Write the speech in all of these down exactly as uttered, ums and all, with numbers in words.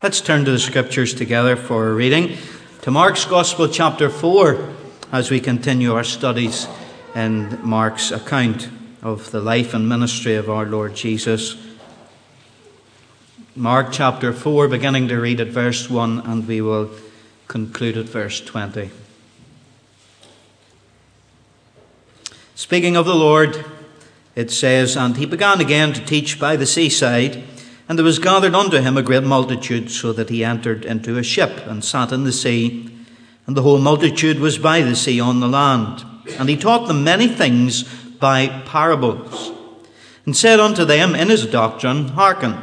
Let's turn to the Scriptures together for a reading, to Mark's Gospel chapter four, as we continue our studies in Mark's account of the life and ministry of our Lord Jesus. Mark chapter four, beginning to read at verse one, and we will conclude at verse twenty. Speaking of the Lord, it says, "And he began again to teach by the seaside, and there was gathered unto him a great multitude, so that he entered into a ship, and sat in the sea. And the whole multitude was by the sea on the land. And he taught them many things by parables, and said unto them in his doctrine, Hearken,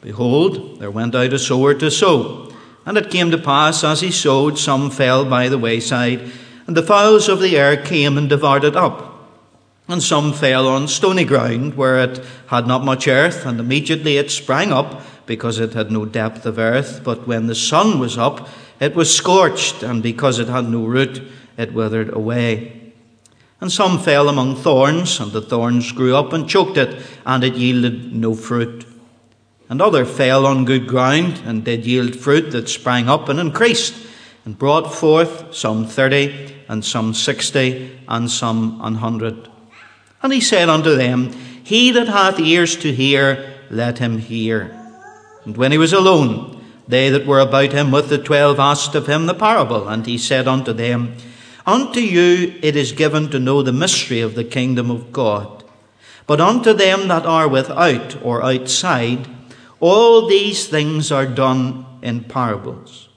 behold, there went out a sower to sow. And it came to pass, as he sowed, some fell by the wayside, and the fowls of the air came and devoured it up. And some fell on stony ground, where it had not much earth, and immediately it sprang up, because it had no depth of earth. But when the sun was up, it was scorched, and because it had no root, it withered away. And some fell among thorns, and the thorns grew up and choked it, and it yielded no fruit. And other fell on good ground, and did yield fruit that sprang up and increased, and brought forth some thirty, and some sixty, and some an hundred. And he said unto them, He that hath ears to hear, let him hear. And when he was alone, they that were about him with the twelve asked of him the parable. And he said unto them, Unto you it is given to know the mystery of the kingdom of God. But unto them that are without, or outside, all these things are done in parables,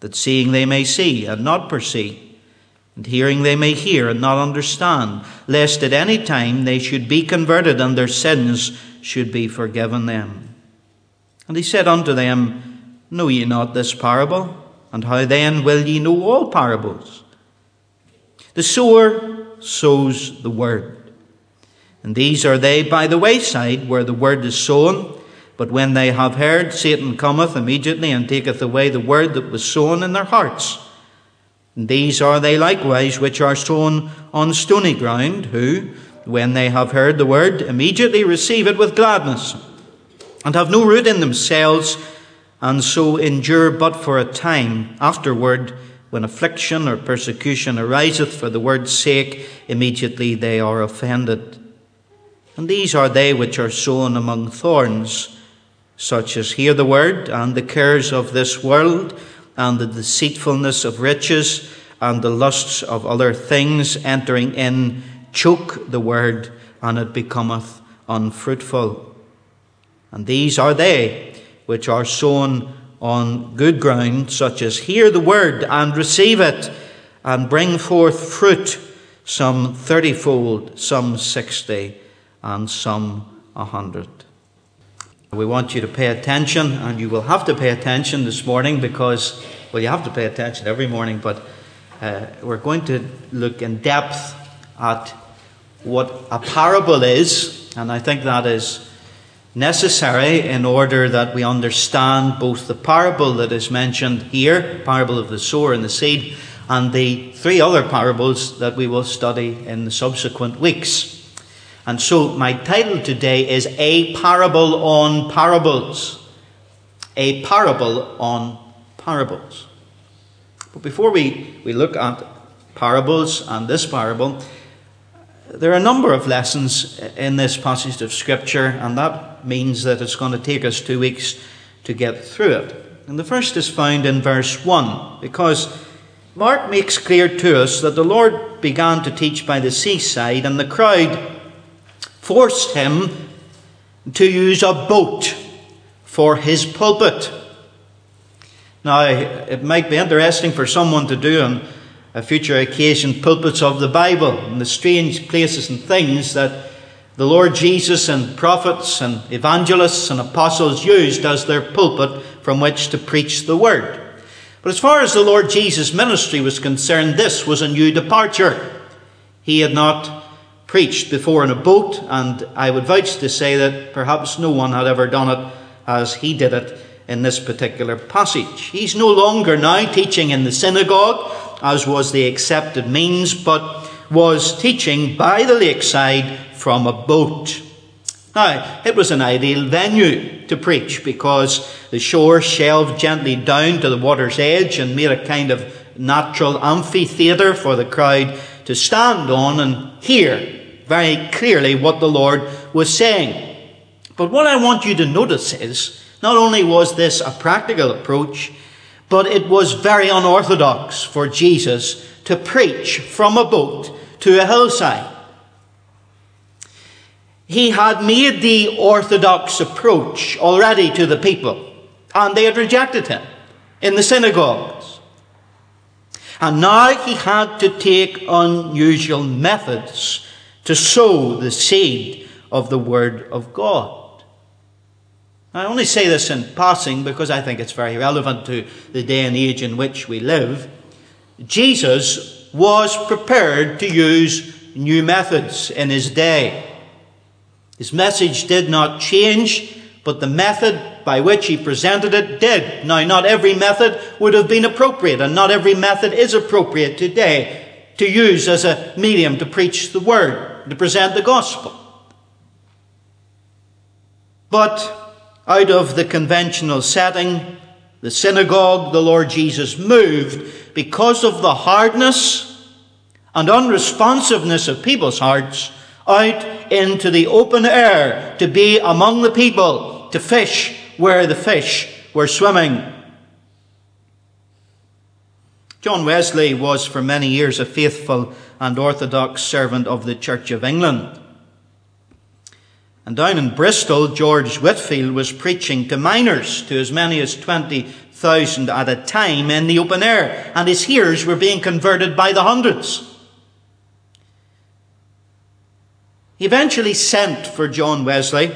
that seeing they may see, and not perceive, and hearing they may hear, and not understand, lest at any time they should be converted, and their sins should be forgiven them. And he said unto them, Know ye not this parable? And how then will ye know all parables? The sower sows the word. And these are they by the wayside, where the word is sown. But when they have heard, Satan cometh immediately, and taketh away the word that was sown in their hearts. And these are they likewise which are sown on stony ground, who, when they have heard the word, immediately receive it with gladness, and have no root in themselves, and so endure but for a time. Afterward, when affliction or persecution ariseth for the word's sake, immediately they are offended. And these are they which are sown among thorns, such as hear the word, and the cares of this world, and the deceitfulness of riches, and the lusts of other things entering in, choke the word, and it becometh unfruitful. And these are they which are sown on good ground, such as hear the word, and receive it, and bring forth fruit, some thirtyfold, some sixty, and some a hundred." We want you to pay attention, and you will have to pay attention this morning because, well, you have to pay attention every morning, but uh, we're going to look in depth at what a parable is, and I think that is necessary in order that we understand both the parable that is mentioned here, parable of the sower and the seed, and the three other parables that we will study in the subsequent weeks. And so my title today is A Parable on Parables. A Parable on Parables. But before we, we look at parables and this parable, there are a number of lessons in this passage of Scripture, and that means that it's going to take us two weeks to get through it. And the first is found in verse one, because Mark makes clear to us that the Lord began to teach by the seaside, and the crowd forced him to use a boat for his pulpit. Now, it might be interesting for someone to do on a future occasion pulpits of the Bible and the strange places and things that the Lord Jesus and prophets and evangelists and apostles used as their pulpit from which to preach the word. But as far as the Lord Jesus' ministry was concerned, this was a new departure. He had not preached before in a boat, and I would vouch to say that perhaps no one had ever done it as he did it in this particular passage. He's no longer now teaching in the synagogue, as was the accepted means, but was teaching by the lakeside from a boat. Now, it was an ideal venue to preach because the shore shelved gently down to the water's edge and made a kind of natural amphitheatre for the crowd to stand on and hear very clearly what the Lord was saying. But what I want you to notice is, not only was this a practical approach, but it was very unorthodox for Jesus to preach from a boat to a hillside. He had made the orthodox approach already to the people, and they had rejected him in the synagogues. And now he had to take unusual methods to sow the seed of the Word of God. I only say this in passing because I think it's very relevant to the day and age in which we live. Jesus was prepared to use new methods in his day. His message did not change, but the method by which he presented it did. Now, not every method would have been appropriate, and not every method is appropriate today to use as a medium to preach the word, to present the gospel. But out of the conventional setting, the synagogue, the Lord Jesus moved because of the hardness and unresponsiveness of people's hearts out into the open air to be among the people, to fish where the fish were swimming. John Wesley was for many years a faithful and orthodox servant of the Church of England. And down in Bristol, George Whitefield was preaching to miners, to as many as twenty thousand at a time in the open air, and his hearers were being converted by the hundreds. He eventually sent for John Wesley,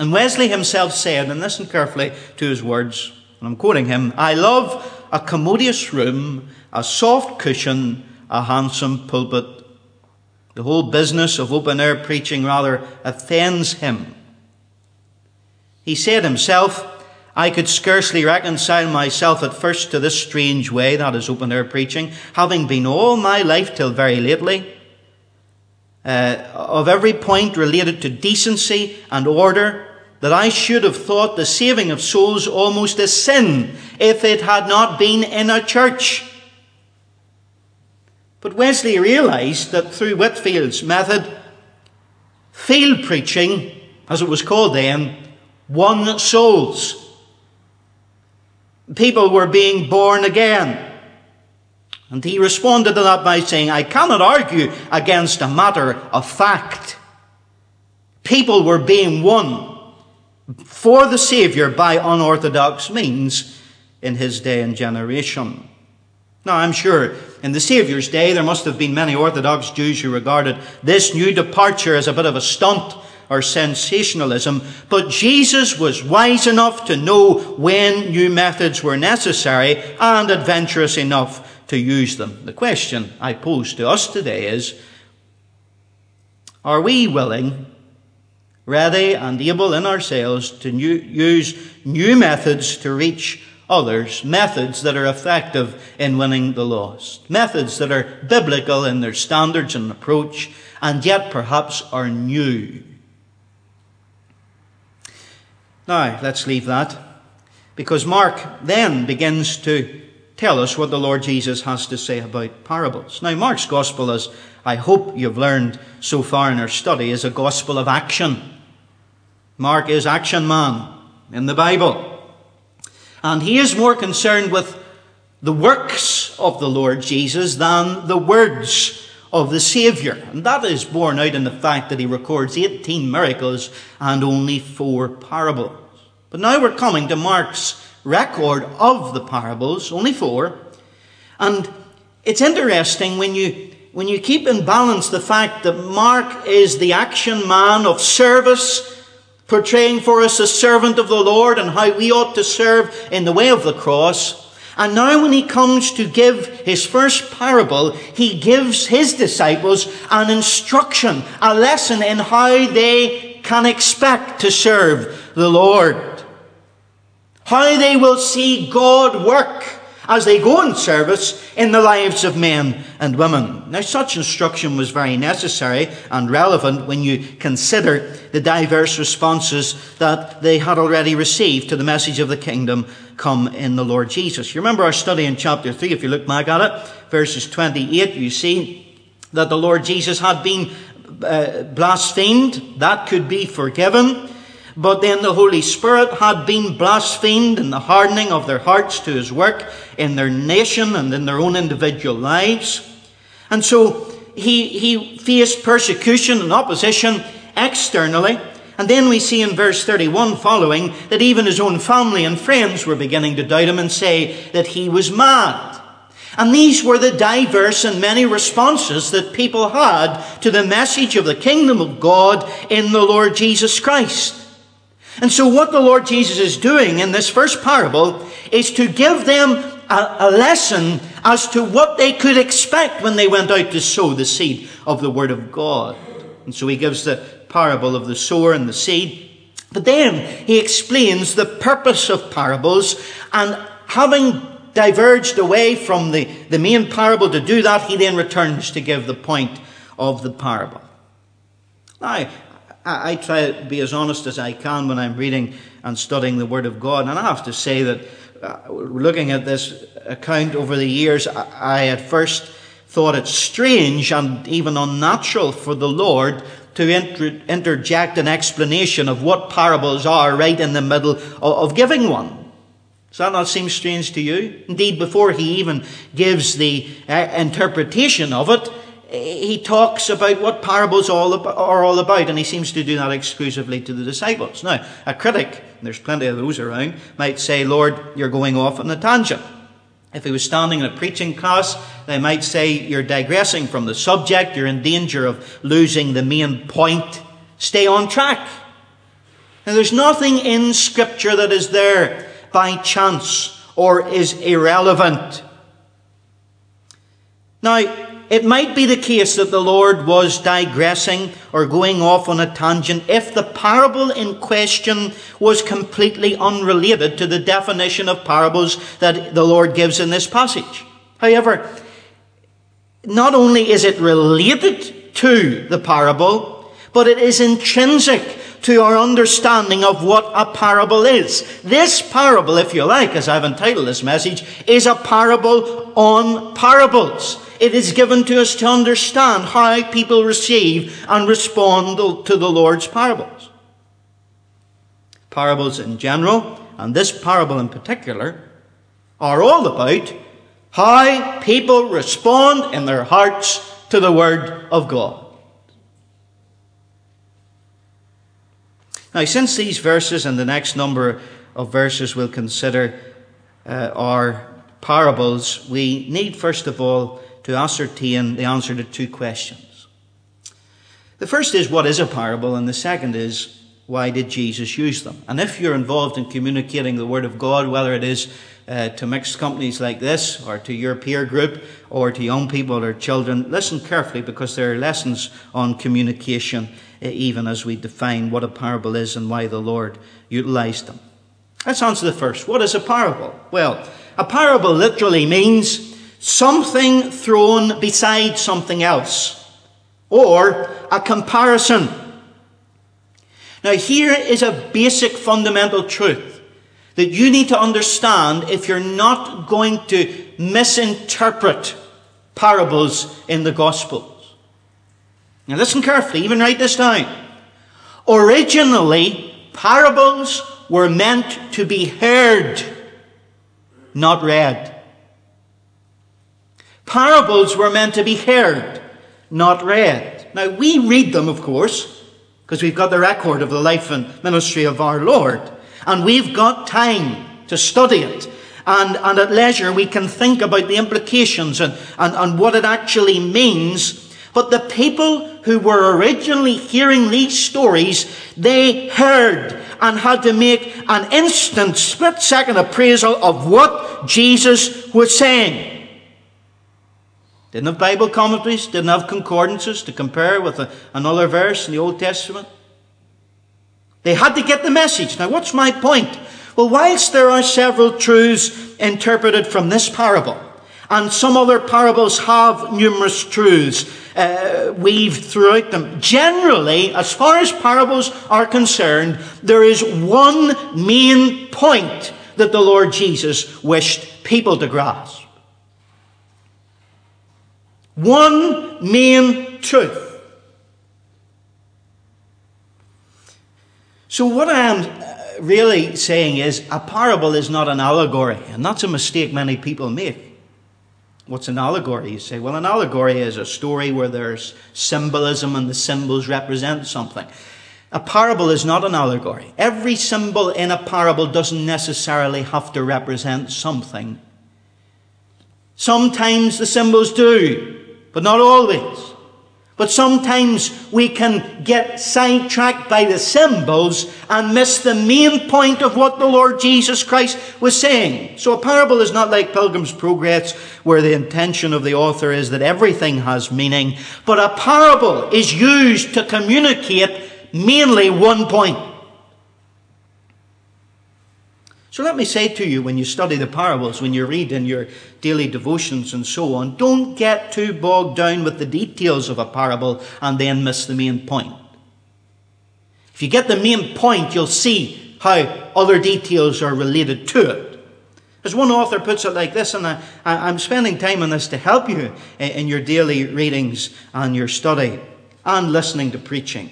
and Wesley himself said, and listen carefully to his words, and I'm quoting him, "I love a commodious room, a soft cushion, a handsome pulpit. The whole business of open-air preaching rather offends him." He said himself, "I could scarcely reconcile myself at first to this strange way, that is open-air preaching, having been all my life till very lately, Uh, of every point related to decency and order, that I should have thought the saving of souls almost a sin if it had not been in a church." But Wesley realized that through Whitefield's method, field preaching, as it was called then, won souls. People were being born again. And he responded to that by saying, "I cannot argue against a matter of fact." People were being won for the Saviour by unorthodox means in his day and generation. Now, I'm sure in the Saviour's day there must have been many Orthodox Jews who regarded this new departure as a bit of a stunt or sensationalism, but Jesus was wise enough to know when new methods were necessary and adventurous enough to use them. The question I pose to us today is, are we willing, ready and able in ourselves to new, use new methods to reach others, methods that are effective in winning the lost, methods that are biblical in their standards and approach, and yet perhaps are new? Now, let's leave that, because Mark then begins to tell us what the Lord Jesus has to say about parables. Now, Mark's gospel, as I hope you've learned so far in our study, is a gospel of action. Mark is action man in the Bible. And he is more concerned with the works of the Lord Jesus than the words of the Saviour. And that is borne out in the fact that he records eighteen miracles and only four parables. But now we're coming to Mark's record of the parables, only four. And it's interesting when you when you keep in balance the fact that Mark is the action man of service, portraying for us a servant of the Lord and how we ought to serve in the way of the cross. And now when he comes to give his first parable, he gives his disciples an instruction, a lesson in how they can expect to serve the Lord, how they will see God work as they go in service in the lives of men and women. Now, such instruction was very necessary and relevant when you consider the diverse responses that they had already received to the message of the kingdom come in the Lord Jesus. You remember our study in chapter three, if you look back at it, verses twenty-eight, you see that the Lord Jesus had been uh, blasphemed. That could be forgiven. But then the Holy Spirit had been blasphemed in the hardening of their hearts to his work in their nation and in their own individual lives. And so he, he faced persecution and opposition externally. And then we see in verse thirty-one following that even his own family and friends were beginning to doubt him and say that he was mad. And these were the diverse and many responses that people had to the message of the kingdom of God in the Lord Jesus Christ. And so what the Lord Jesus is doing in this first parable is to give them a, a lesson as to what they could expect when they went out to sow the seed of the Word of God. And so he gives the parable of the sower and the seed. But then he explains the purpose of parables, and having diverged away from the, the main parable to do that, he then returns to give the point of the parable. Now, I try to be as honest as I can when I'm reading and studying the Word of God. And I have to say that looking at this account over the years, I at first thought it strange and even unnatural for the Lord to inter- interject an explanation of what parables are right in the middle of giving one. Does that not seem strange to you? Indeed, before he even gives the uh, interpretation of it, he talks about what parables all about, are all about, and he seems to do that exclusively to the disciples. Now, a critic, and there's plenty of those around, might say, Lord, you're going off on a tangent. If he was standing in a preaching class, they might say, you're digressing from the subject, you're in danger of losing the main point. Stay on track. Now, there's nothing in Scripture that is there by chance or is irrelevant. Now, it might be the case that the Lord was digressing or going off on a tangent if the parable in question was completely unrelated to the definition of parables that the Lord gives in this passage. However, not only is it related to the parable, but it is intrinsic to our understanding of what a parable is. This parable, if you like, as I've entitled this message, is a parable on parables. It is given to us to understand how people receive and respond to the Lord's parables. Parables in general, and this parable in particular, are all about how people respond in their hearts to the Word of God. Now, since these verses and the next number of verses we'll consider uh, are parables, we need, first of all, to ascertain the answer to two questions. The first is, what is a parable? And the second is, why did Jesus use them? And if you're involved in communicating the Word of God, whether it is uh, to mixed companies like this, or to your peer group, or to young people or children, listen carefully, because there are lessons on communication, uh, even as we define what a parable is and why the Lord utilized them. Let's answer the first. What is a parable? Well, a parable literally means something thrown beside something else, or a comparison. Now, here is a basic fundamental truth that you need to understand if you're not going to misinterpret parables in the Gospels. Now, listen carefully, even write this down. Originally, parables were meant to be heard, not read. Parables were meant to be heard, not read. Now, we read them, of course, because we've got the record of the life and ministry of our Lord, and we've got time to study it. And, and at leisure, we can think about the implications and, and, and what it actually means. But the people who were originally hearing these stories, they heard and had to make an instant, split-second appraisal of what Jesus was saying. Didn't have Bible commentaries, didn't have concordances to compare with a, another verse in the Old Testament. They had to get the message. Now, what's my point? Well, whilst there are several truths interpreted from this parable, and some other parables have numerous truths uh, weaved throughout them, generally, as far as parables are concerned, there is one main point that the Lord Jesus wished people to grasp. One main truth. So what I am really saying is a parable is not an allegory, and that's a mistake many people make. What's an allegory? You say, well, an allegory is a story where there's symbolism and the symbols represent something. A parable is not an allegory. Every symbol in a parable doesn't necessarily have to represent something. Sometimes the symbols do, but not always. But sometimes we can get sidetracked by the symbols and miss the main point of what the Lord Jesus Christ was saying. So a parable is not like Pilgrim's Progress, where the intention of the author is that everything has meaning. But a parable is used to communicate mainly one point. So let me say to you, when you study the parables, when you read in your daily devotions and so on, don't get too bogged down with the details of a parable and then miss the main point. If you get the main point, you'll see how other details are related to it. As one author puts it like this, and I, I'm spending time on this to help you in your daily readings and your study and listening to preaching.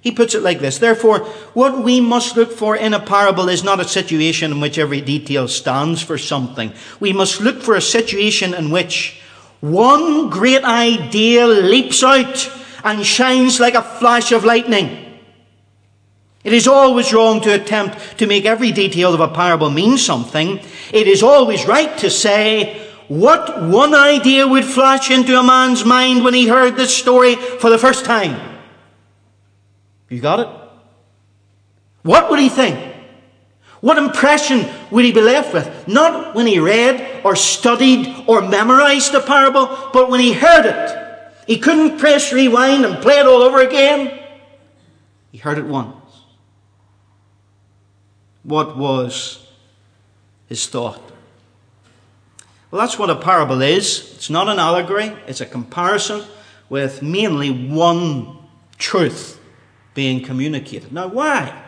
He puts it like this: therefore, what we must look for in a parable is not a situation in which every detail stands for something. We must look for a situation in which one great idea leaps out and shines like a flash of lightning. It is always wrong to attempt to make every detail of a parable mean something. It is always right to say what one idea would flash into a man's mind when he heard this story for the first time. You got it? What would he think? What impression would he be left with? Not when he read or studied or memorized the parable, but when he heard it. He couldn't press rewind and play it all over again. He heard it once. What was his thought? Well, that's what a parable is. It's not an allegory. It's a comparison with mainly one truth being communicated. Now, why?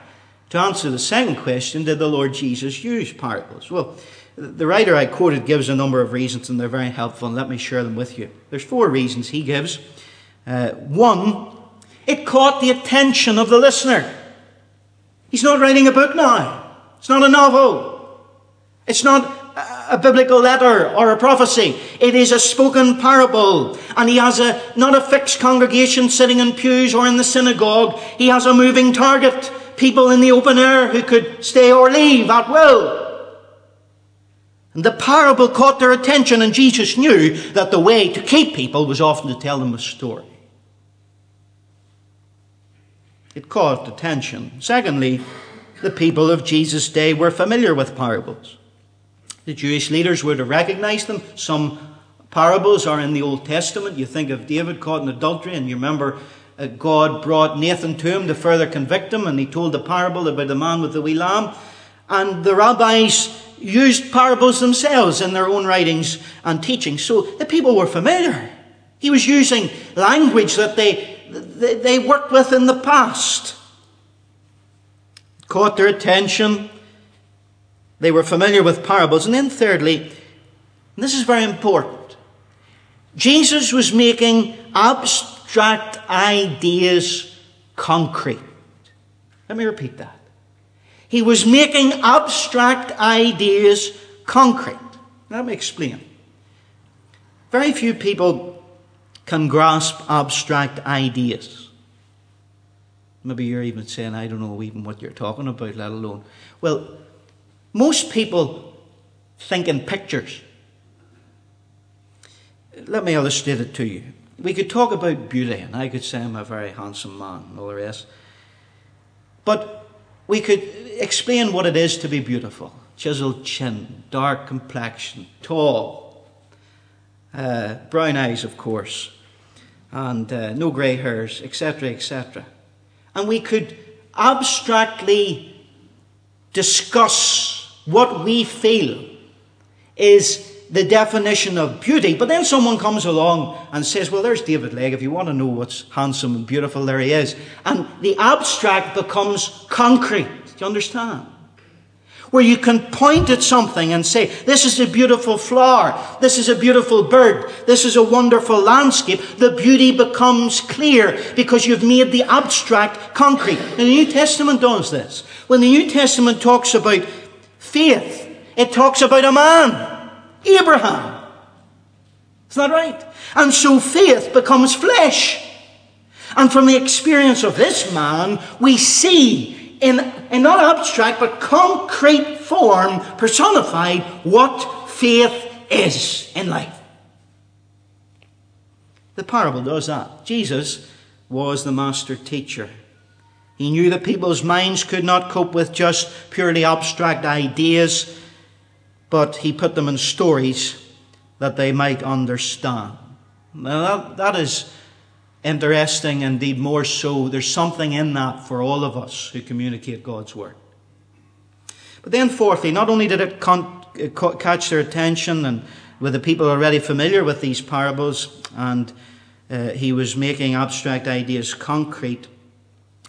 To answer the second question, did the Lord Jesus use parables? Well, the writer I quoted gives a number of reasons, and they're very helpful, and let me share them with you. There's four reasons he gives. Uh, one, it caught the attention of the listener. He's not writing a book now. It's not a novel. It's not a biblical letter or a prophecy. It is a spoken parable. And he has a not a fixed congregation sitting in pews or in the synagogue. He has a moving target. People in the open air who could stay or leave at will. And the parable caught their attention, and Jesus knew that the way to keep people was often to tell them a story. It caught attention. Secondly, the people of Jesus' day were familiar with parables. The Jewish leaders would have recognized them. Some parables are in the Old Testament. You think of David caught in adultery, and you remember God brought Nathan to him to further convict him, and he told the parable about the man with the wee lamb. And the rabbis used parables themselves in their own writings and teachings. So the people were familiar. He was using language that they, they, they worked with in the past. Caught their attention. They were familiar with parables. And then thirdly, and this is very important, Jesus was making abstract ideas concrete. Let me repeat that. He was making abstract ideas concrete. Let me explain. Very few people can grasp abstract ideas. Maybe you're even saying, I don't know even what you're talking about, let alone. Well, most people think in pictures. Let me illustrate it to you. We could talk about beauty, and I could say I'm a very handsome man and all the rest. But we could explain what it is to be beautiful. Chiseled chin, dark complexion, tall, uh, brown eyes, of course, and uh, no grey hairs, et cetera, et cetera. And we could abstractly discuss what we feel is the definition of beauty. But then someone comes along and says, well, there's David Legge. If you want to know what's handsome and beautiful, there he is. And the abstract becomes concrete. Do you understand? Where you can point at something and say, this is a beautiful flower, this is a beautiful bird, this is a wonderful landscape. The beauty becomes clear because you've made the abstract concrete. And the New Testament does this. When the New Testament talks about faith, it talks about a man, Abraham. Isn't that right? And so faith becomes flesh. And from the experience of this man, we see In, in not abstract, but concrete form, personified, what faith is in life. The parable does that. Jesus was the master teacher. He knew that people's minds could not cope with just purely abstract ideas, but he put them in stories that they might understand. Now that, that is interesting, indeed more so. There's something in that for all of us who communicate God's word. But then fourthly, not only did it con- catch their attention, and with the people already familiar with these parables, and uh, he was making abstract ideas concrete,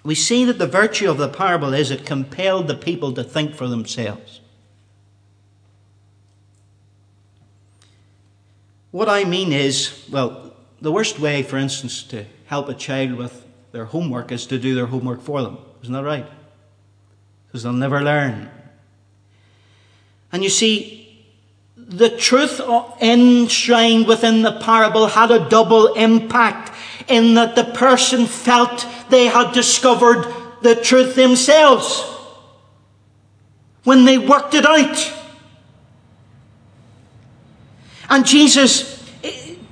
we see that the virtue of the parable is it compelled the people to think for themselves. What I mean is, well, the worst way, for instance, to help a child with their homework is to do their homework for them. Isn't that right? Because they'll never learn. And you see, the truth enshrined within the parable had a double impact, in that the person felt they had discovered the truth themselves when they worked it out. And Jesus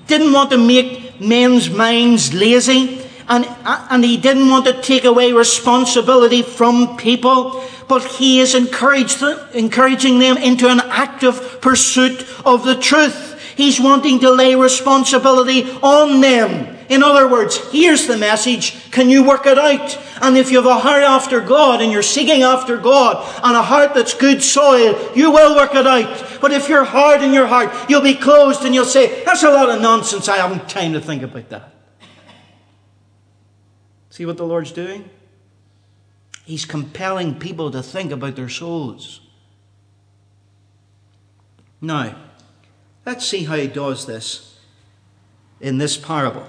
didn't want to make men's minds lazy, and, and he didn't want to take away responsibility from people, but he is encouraged, encouraging them into an active pursuit of the truth. He's wanting to lay responsibility on them. In other words, here's the message, can you work it out? And if you have a heart after God, and you're seeking after God, and a heart that's good soil, you will work it out. But if you're hard in your heart, you'll be closed and you'll say, that's a lot of nonsense, I haven't time to think about that. See what the Lord's doing? He's compelling people to think about their souls. Now, let's see how he does this in this parable.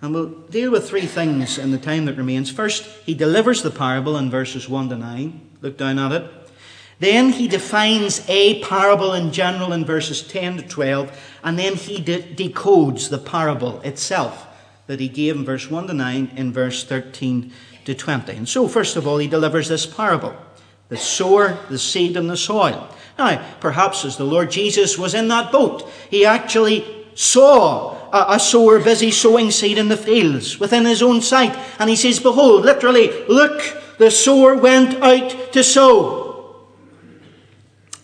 And we'll deal with three things in the time that remains. First, he delivers the parable in verses one to nine. Look down at it. Then he defines a parable in general in verses ten to twelve. And then he de- decodes the parable itself that he gave in verse one to nine in verse thirteen to twenty. And so, first of all, he delivers this parable. The sower, the seed, and the soil. Now, perhaps as the Lord Jesus was in that boat, he actually saw a sower busy sowing seed in the fields within his own sight. And he says, behold, literally, look, the sower went out to sow.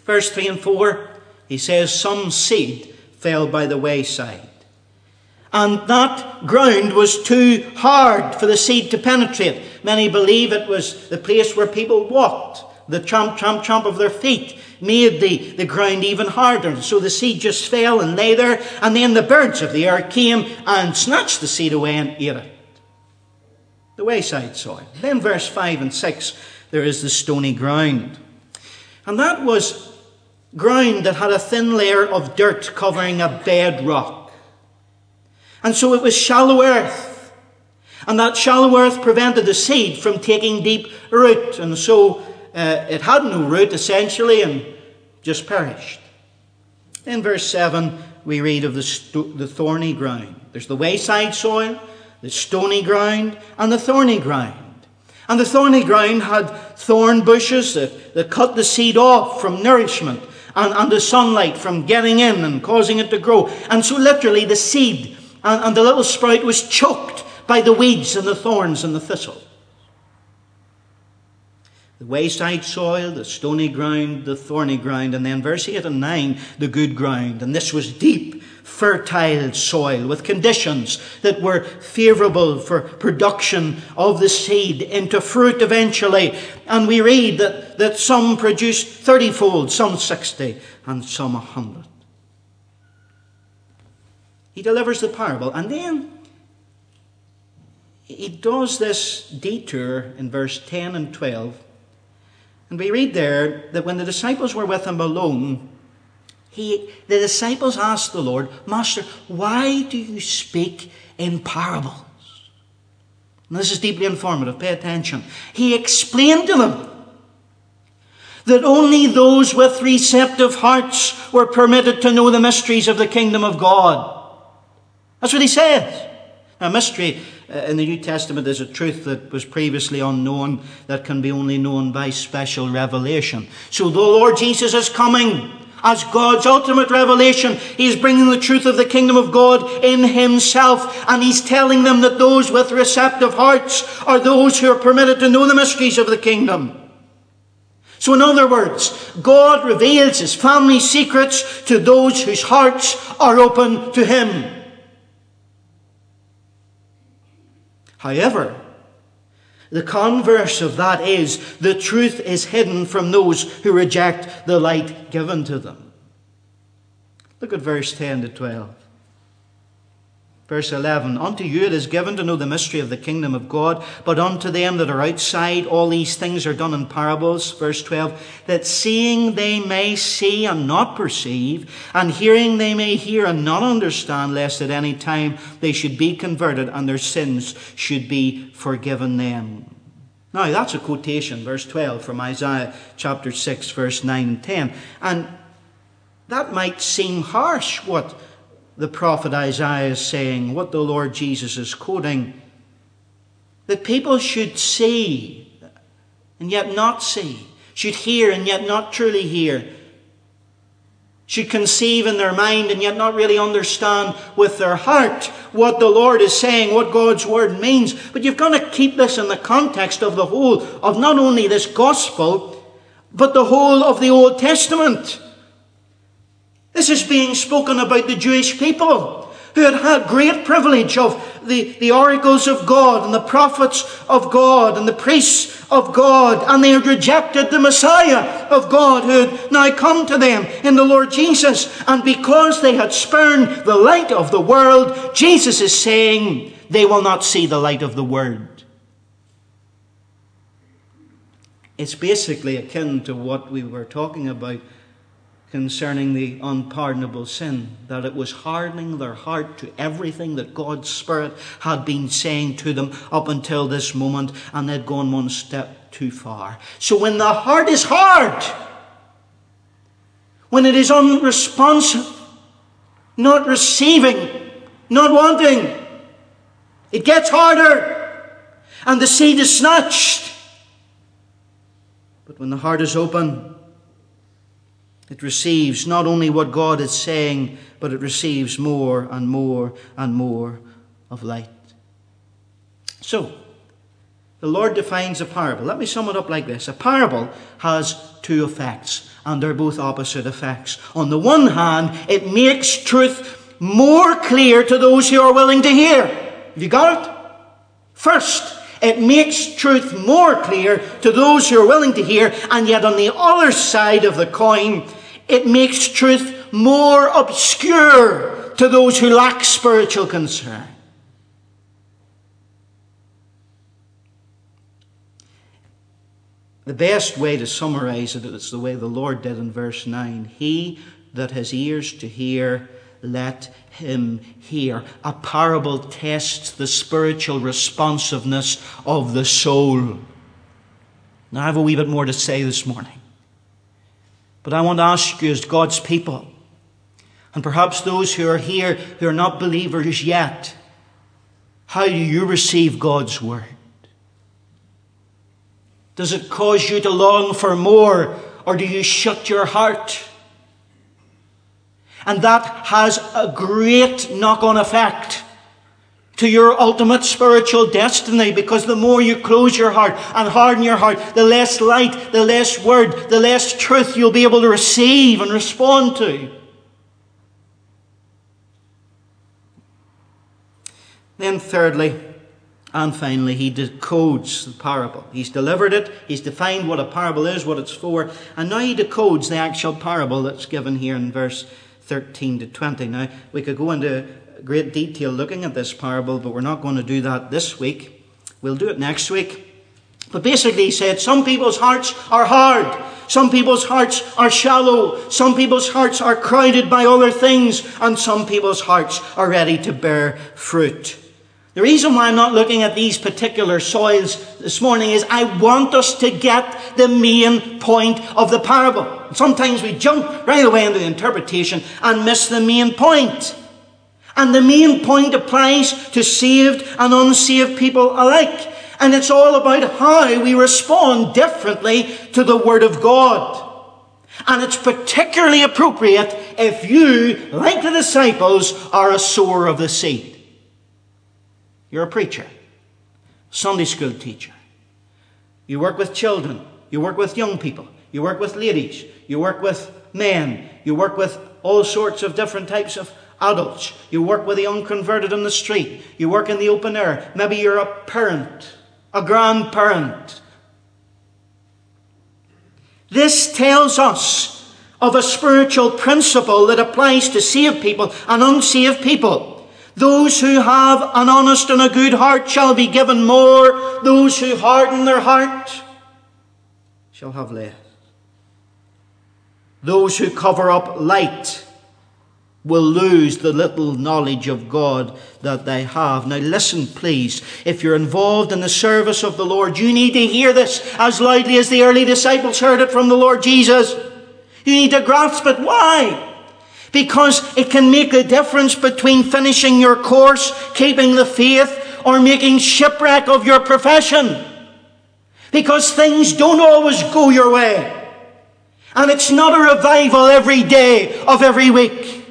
Verse three and four, he says, some seed fell by the wayside. And that ground was too hard for the seed to penetrate. Many believe it was the place where people walked. The tramp, tramp, tramp of their feet made the, the ground even harder. So the seed just fell and lay there. And then the birds of the air came and snatched the seed away and ate it. The wayside soil. Then verse five and six, there is the stony ground. And that was ground that had a thin layer of dirt covering a bedrock. And so it was shallow earth. And that shallow earth prevented the seed from taking deep root. And so Uh, it had no root, essentially, and just perished. In verse seven, we read of the, sto- the thorny ground. There's the wayside soil, the stony ground, and the thorny ground. And the thorny ground had thorn bushes that, that cut the seed off from nourishment and, and the sunlight from getting in and causing it to grow. And so literally the seed and, and the little sprout was choked by the weeds and the thorns and the thistle. The wayside soil, the stony ground, the thorny ground, and then verse eight and nine, the good ground. And this was deep, fertile soil, with conditions that were favorable for production of the seed into fruit eventually. And we read that, that some produced thirty-fold, some sixty, and some a hundred. He delivers the parable, and then he does this detour in verse ten and twelve. And we read there that when the disciples were with him alone, he, the disciples asked the Lord, "Master, why do you speak in parables?" And this is deeply informative. Pay attention. He explained to them that only those with receptive hearts were permitted to know the mysteries of the kingdom of God. That's what he says. Now, mystery in the New Testament is a truth that was previously unknown, that can be only known by special revelation. So the Lord Jesus is coming as God's ultimate revelation. He's bringing the truth of the kingdom of God in himself, and he's telling them that those with receptive hearts are those who are permitted to know the mysteries of the kingdom. So in other words, God reveals his family secrets to those whose hearts are open to him. However, the converse of that is the truth is hidden from those who reject the light given to them. Look at verse ten to twelve. Verse eleven, "Unto you it is given to know the mystery of the kingdom of God, but unto them that are outside all these things are done in parables." Verse twelve, "That seeing they may see and not perceive, and hearing they may hear and not understand, lest at any time they should be converted, and their sins should be forgiven them." Now that's a quotation, verse twelve, from Isaiah chapter six, verse nine and ten. And that might seem harsh, what the prophet Isaiah is saying, what the Lord Jesus is quoting, that people should see and yet not see, should hear and yet not truly hear, should conceive in their mind and yet not really understand with their heart what the Lord is saying, what God's word means. But you've got to keep this in the context of the whole of not only this gospel, but the whole of the Old Testament. This is being spoken about the Jewish people who had had great privilege of the, the oracles of God and the prophets of God and the priests of God, and they had rejected the Messiah of God who had now come to them in the Lord Jesus. And because they had spurned the light of the world, Jesus is saying they will not see the light of the word. It's basically akin to what we were talking about concerning the unpardonable sin, that it was hardening their heart to everything that God's Spirit had been saying to them up until this moment, and they'd gone one step too far. So when the heart is hard, when it is unresponsive, not receiving, not wanting, it gets harder, and the seed is snatched. But when the heart is open, it receives not only what God is saying, but it receives more and more and more of light. So, the Lord defines a parable. Let me sum it up like this. A parable has two effects, and they're both opposite effects. On the one hand, it makes truth more clear to those who are willing to hear. Have you got it? First, it makes truth more clear to those who are willing to hear, and yet on the other side of the coin, it makes truth more obscure to those who lack spiritual concern. The best way to summarize it is the way the Lord did in verse nine. "He that has ears to hear, let him hear." A parable tests the spiritual responsiveness of the soul. Now, I have a wee bit more to say this morning, but I want to ask you as God's people, and perhaps those who are here who are not believers yet, how do you receive God's word? Does it cause you to long for more, or do you shut your heart? And that has a great knock-on effect to your ultimate spiritual destiny, because the more you close your heart and harden your heart, the less light, the less word, the less truth you'll be able to receive and respond to. Then thirdly and finally, he decodes the parable. He's delivered it. He's defined what a parable is, what it's for. And now he decodes the actual parable that's given here in verse thirteen to twenty. Now, we could go into great detail looking at this parable, but we're not going to do that this week. We'll do it next week. But basically, he said, some people's hearts are hard. Some people's hearts are shallow. Some people's hearts are crowded by other things. And some people's hearts are ready to bear fruit. The reason why I'm not looking at these particular soils this morning is I want us to get the main point of the parable. Sometimes we jump right away into the interpretation and miss the main point. And the main point applies to saved and unsaved people alike. And it's all about how we respond differently to the Word of God. And it's particularly appropriate if you, like the disciples, are a sower of the seed. You're a preacher, Sunday school teacher. You work with children. You work with young people. You work with ladies. You work with men. You work with all sorts of different types of adults. You work with the unconverted on the street. You work in the open air. Maybe you're a parent, a grandparent. This tells us of a spiritual principle that applies to saved people and unsaved people. Those who have an honest and a good heart shall be given more. Those who harden their heart shall have less. Those who cover up light will lose the little knowledge of God that they have. Now listen, please. If you're involved in the service of the Lord, you need to hear this as loudly as the early disciples heard it from the Lord Jesus. You need to grasp it. Why? Because it can make a difference between finishing your course, keeping the faith, or making shipwreck of your profession. Because things don't always go your way. And it's not a revival every day of every week.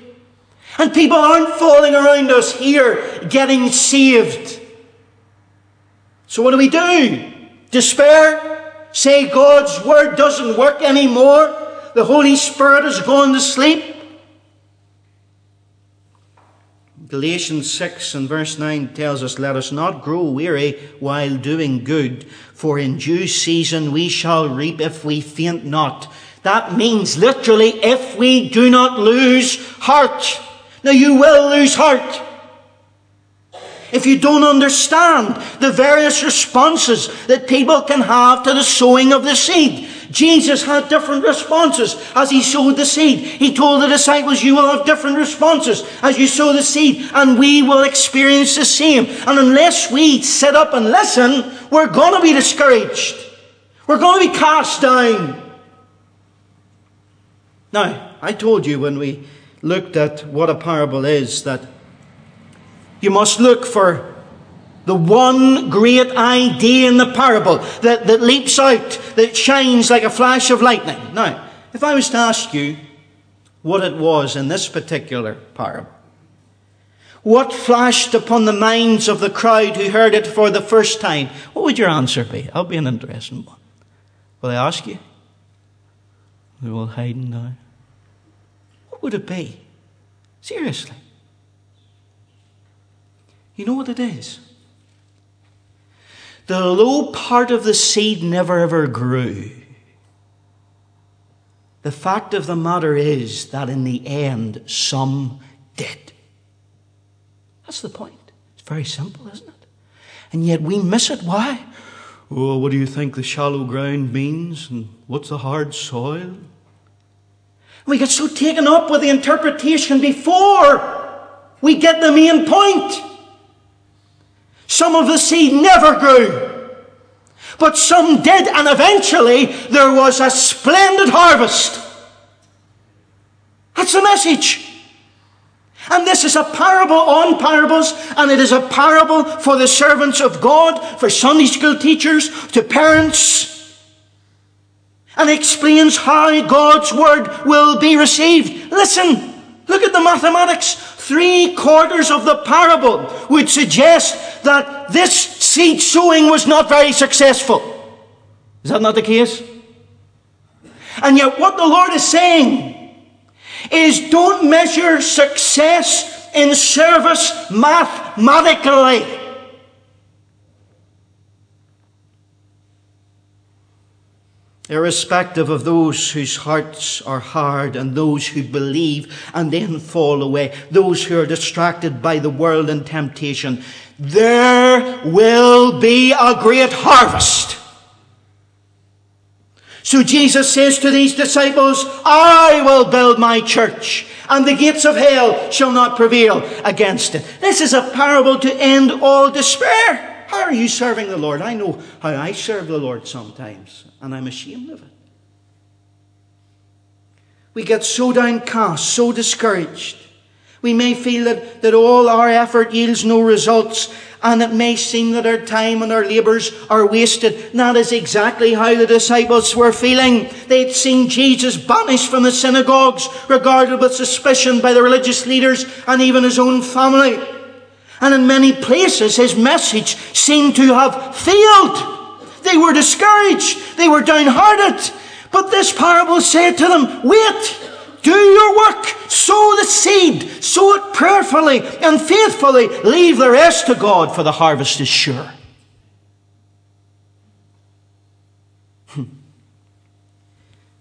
And people aren't falling around us here getting saved. So what do we do? Despair? Say God's word doesn't work anymore? The Holy Spirit is going to sleep? Galatians six and verse nine tells us, let us not grow weary while doing good, for in due season we shall reap if we faint not. That means literally if we do not lose heart. Now you will lose heart. If you don't understand the various responses that people can have to the sowing of the seed. Jesus had different responses as he sowed the seed. He told the disciples, you will have different responses as you sow the seed, and we will experience the same. And unless we sit up and listen, we're going to be discouraged. We're going to be cast down. Now, I told you when we looked at what a parable is that you must look for the one great idea in the parable that, that leaps out, that shines like a flash of lightning. Now, if I was to ask you what it was in this particular parable, what flashed upon the minds of the crowd who heard it for the first time, what would your answer be? That'll be an interesting one. Will I ask you? They're all hiding now. What would it be? Seriously. You know what it is? The low part of the seed never ever grew. The fact of the matter is that in the end, some did. That's the point. It's very simple, isn't it? And yet we miss it. Why? Oh, what do you think the shallow ground means? And what's the hard soil? We get so taken up with the interpretation before we get the main point. Some of the seed never grew, but some did, and eventually there was a splendid harvest. That's the message. And this is a parable on parables, and it is a parable for the servants of God, for Sunday school teachers, to parents, and explains how God's word will be received. Listen, look at the mathematics. Three quarters of the parable would suggest that this seed sowing was not very successful. Is that not the case? And yet what the Lord is saying is don't measure success in service mathematically. Irrespective of those whose hearts are hard and those who believe and then fall away, those who are distracted by the world and temptation, there will be a great harvest. So Jesus says to these disciples, I will build my church, and the gates of hell shall not prevail against it. This is a parable to end all despair. How are you serving the Lord? I know how I serve the Lord sometimes, and I'm ashamed of it. We get so downcast, so discouraged. We may feel that, that all our effort yields no results, and it may seem that our time and our labours are wasted. And that is exactly how the disciples were feeling. They'd seen Jesus banished from the synagogues, regarded with suspicion by the religious leaders and even his own family. And in many places, his message seemed to have failed. They were discouraged. They were downhearted. But this parable said to them, wait, do your work. Sow the seed. Sow it prayerfully and faithfully. Leave the rest to God, for the harvest is sure.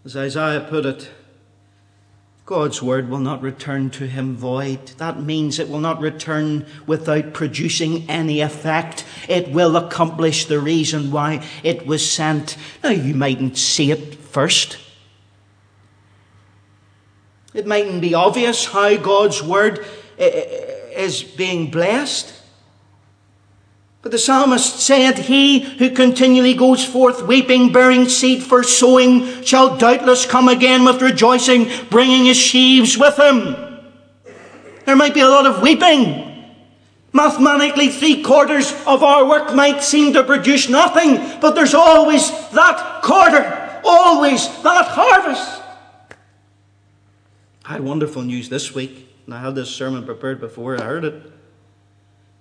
As Isaiah put it, God's word will not return to him void. That means it will not return without producing any effect. It will accomplish the reason why it was sent. Now, you mightn't see it first. It mightn't be obvious how God's word is being blessed. But the psalmist said, he who continually goes forth weeping, bearing seed for sowing, shall doubtless come again with rejoicing, bringing his sheaves with him. There might be a lot of weeping. Mathematically, three quarters of our work might seem to produce nothing, but there's always that quarter, always that harvest. I had wonderful news this week, and I had this sermon prepared before I heard it.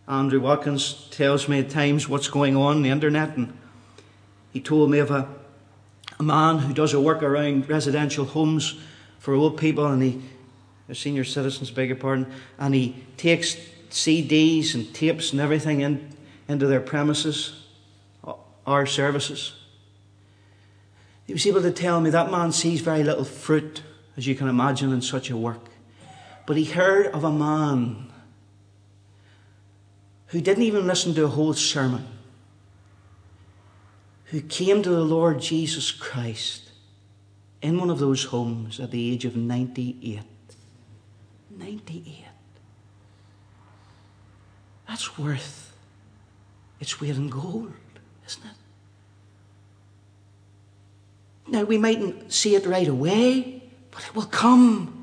Andrew Watkins tells me at times what's going on on the internet, and he told me of a, a man who does a work around residential homes for old people, and he, or senior citizens, beg your pardon, and he takes C Ds and tapes and everything in, into their premises, our services. He was able to tell me that man sees very little fruit, as you can imagine, in such a work. But he heard of a man who didn't even listen to a whole sermon, who came to the Lord Jesus Christ in one of those homes at the age of ninety-eight. ninety-eight. That's worth its weight in gold, isn't it? Now, we mightn't see it right away, but it will come.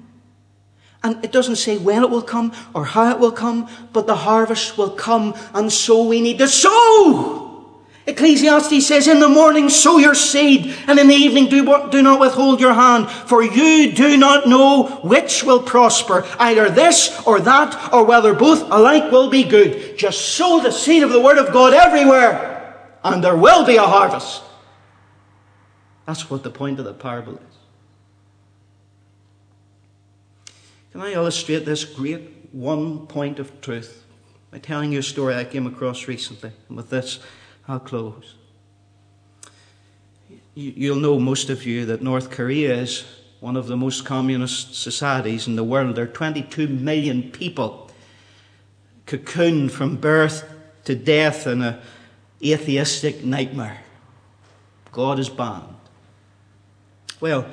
And it doesn't say when it will come or how it will come, but the harvest will come, and so we need to sow. Ecclesiastes says, in the morning sow your seed, and in the evening do, do not withhold your hand, for you do not know which will prosper, either this or that, or whether both alike will be good. Just sow the seed of the Word of God everywhere, and there will be a harvest. That's what the point of the parable is. Can I illustrate this great one point of truth by telling you a story I came across recently? And with this, I'll close. You'll know, most of you, that North Korea is one of the most communist societies in the world. There are twenty-two million people cocooned from birth to death in an atheistic nightmare. God is banned. Well,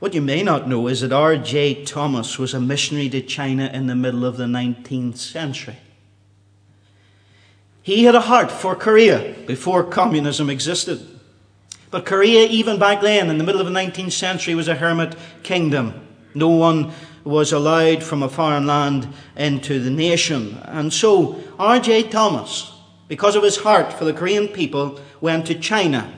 what you may not know is that R J Thomas was a missionary to China in the middle of the nineteenth century. He had a heart for Korea before communism existed. But Korea, even back then, in the middle of the nineteenth century, was a hermit kingdom. No one was allowed from a foreign land into the nation. And so R J Thomas, because of his heart for the Korean people, went to China.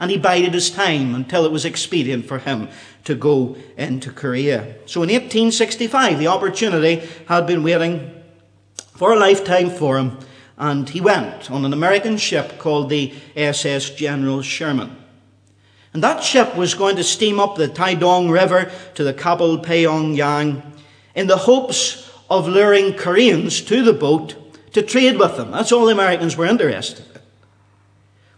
And he bided his time until it was expedient for him to go into Korea. So in eighteen sixty-five, the opportunity had been waiting for a lifetime for him, and he went on an American ship called the S S General Sherman. And that ship was going to steam up the Taedong River to the capital Pyongyang in the hopes of luring Koreans to the boat to trade with them. That's all the Americans were interested in.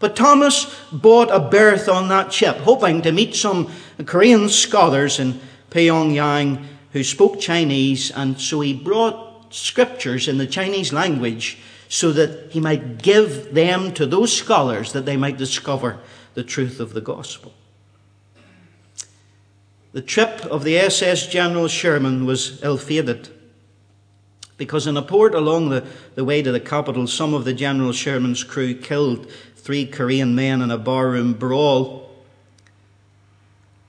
But Thomas bought a berth on that ship, hoping to meet some Korean scholars in Pyongyang who spoke Chinese, and so he brought scriptures in the Chinese language so that he might give them to those scholars that they might discover the truth of the gospel. The trip of the S S General Sherman was ill-fated, because in a port along the, the way to the capital, some of the General Sherman's crew killed three Korean men in a barroom brawl.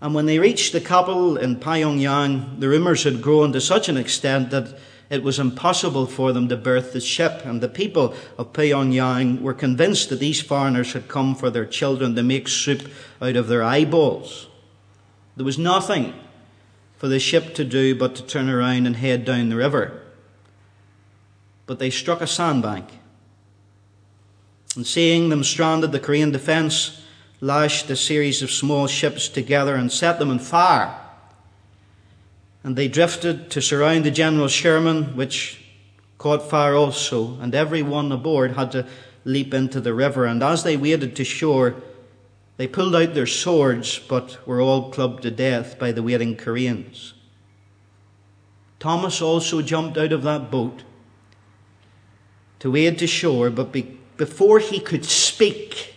And when they reached the capital in Pyongyang, the rumors had grown to such an extent that it was impossible for them to berth the ship, and the people of Pyongyang were convinced that these foreigners had come for their children to make soup out of their eyeballs. There was nothing for the ship to do but to turn around and head down the river. But they struck a sandbank, and seeing them stranded, the Korean defense lashed a series of small ships together and set them on fire. And they drifted to surround the General Sherman, which caught fire also, and everyone aboard had to leap into the river. And as they waded to shore, they pulled out their swords, but were all clubbed to death by the waiting Koreans. Thomas also jumped out of that boat to wade to shore, but be- before he could speak,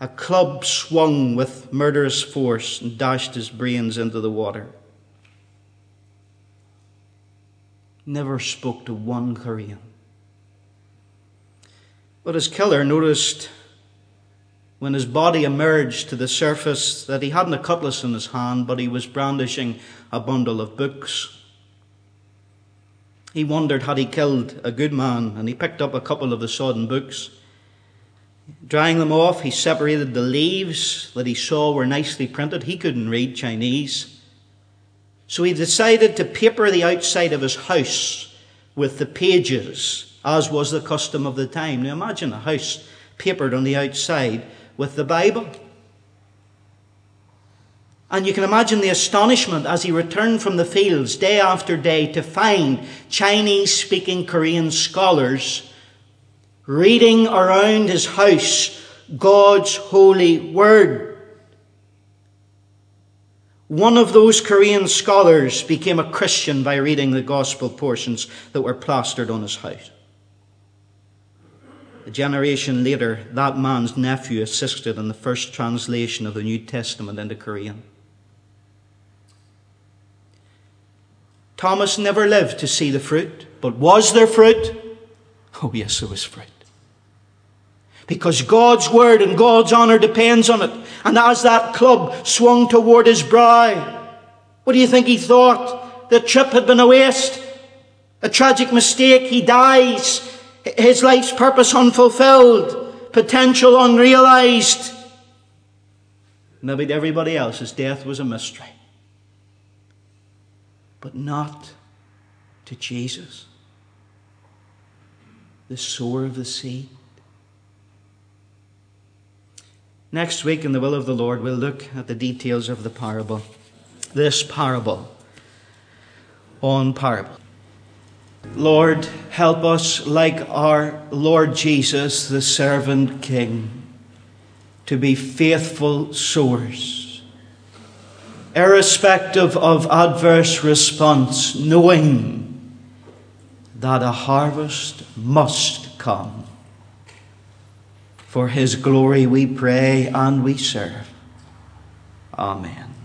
a club swung with murderous force and dashed his brains into the water. Never spoke to one Korean. But his killer noticed, when his body emerged to the surface, that he hadn't a cutlass in his hand, but he was brandishing a bundle of books. He wondered, had he killed a good man? And he picked up a couple of the sodden books. Drying them off, he separated the leaves that he saw were nicely printed. He couldn't read Chinese. So he decided to paper the outside of his house with the pages, as was the custom of the time. Now imagine a house papered on the outside with the Bible. And you can imagine the astonishment as he returned from the fields day after day to find Chinese-speaking Korean scholars reading around his house God's holy word. One of those Korean scholars became a Christian by reading the gospel portions that were plastered on his house. A generation later, that man's nephew assisted in the first translation of the New Testament into Korean. Thomas never lived to see the fruit, but was there fruit? Oh yes, there was fruit. Because God's word and God's honor depends on it. And as that club swung toward his brow, what do you think he thought? The trip had been a waste. A tragic mistake. He dies. His life's purpose unfulfilled, potential unrealized. Maybe to everybody else, his death was a mystery. But not to Jesus, the sower of the seed. Next week, in the will of the Lord, we'll look at the details of the parable. This parable on parable. Lord, help us, like our Lord Jesus, the servant king, to be faithful sowers, irrespective of adverse response, knowing that a harvest must come. For his glory we pray and we serve. Amen.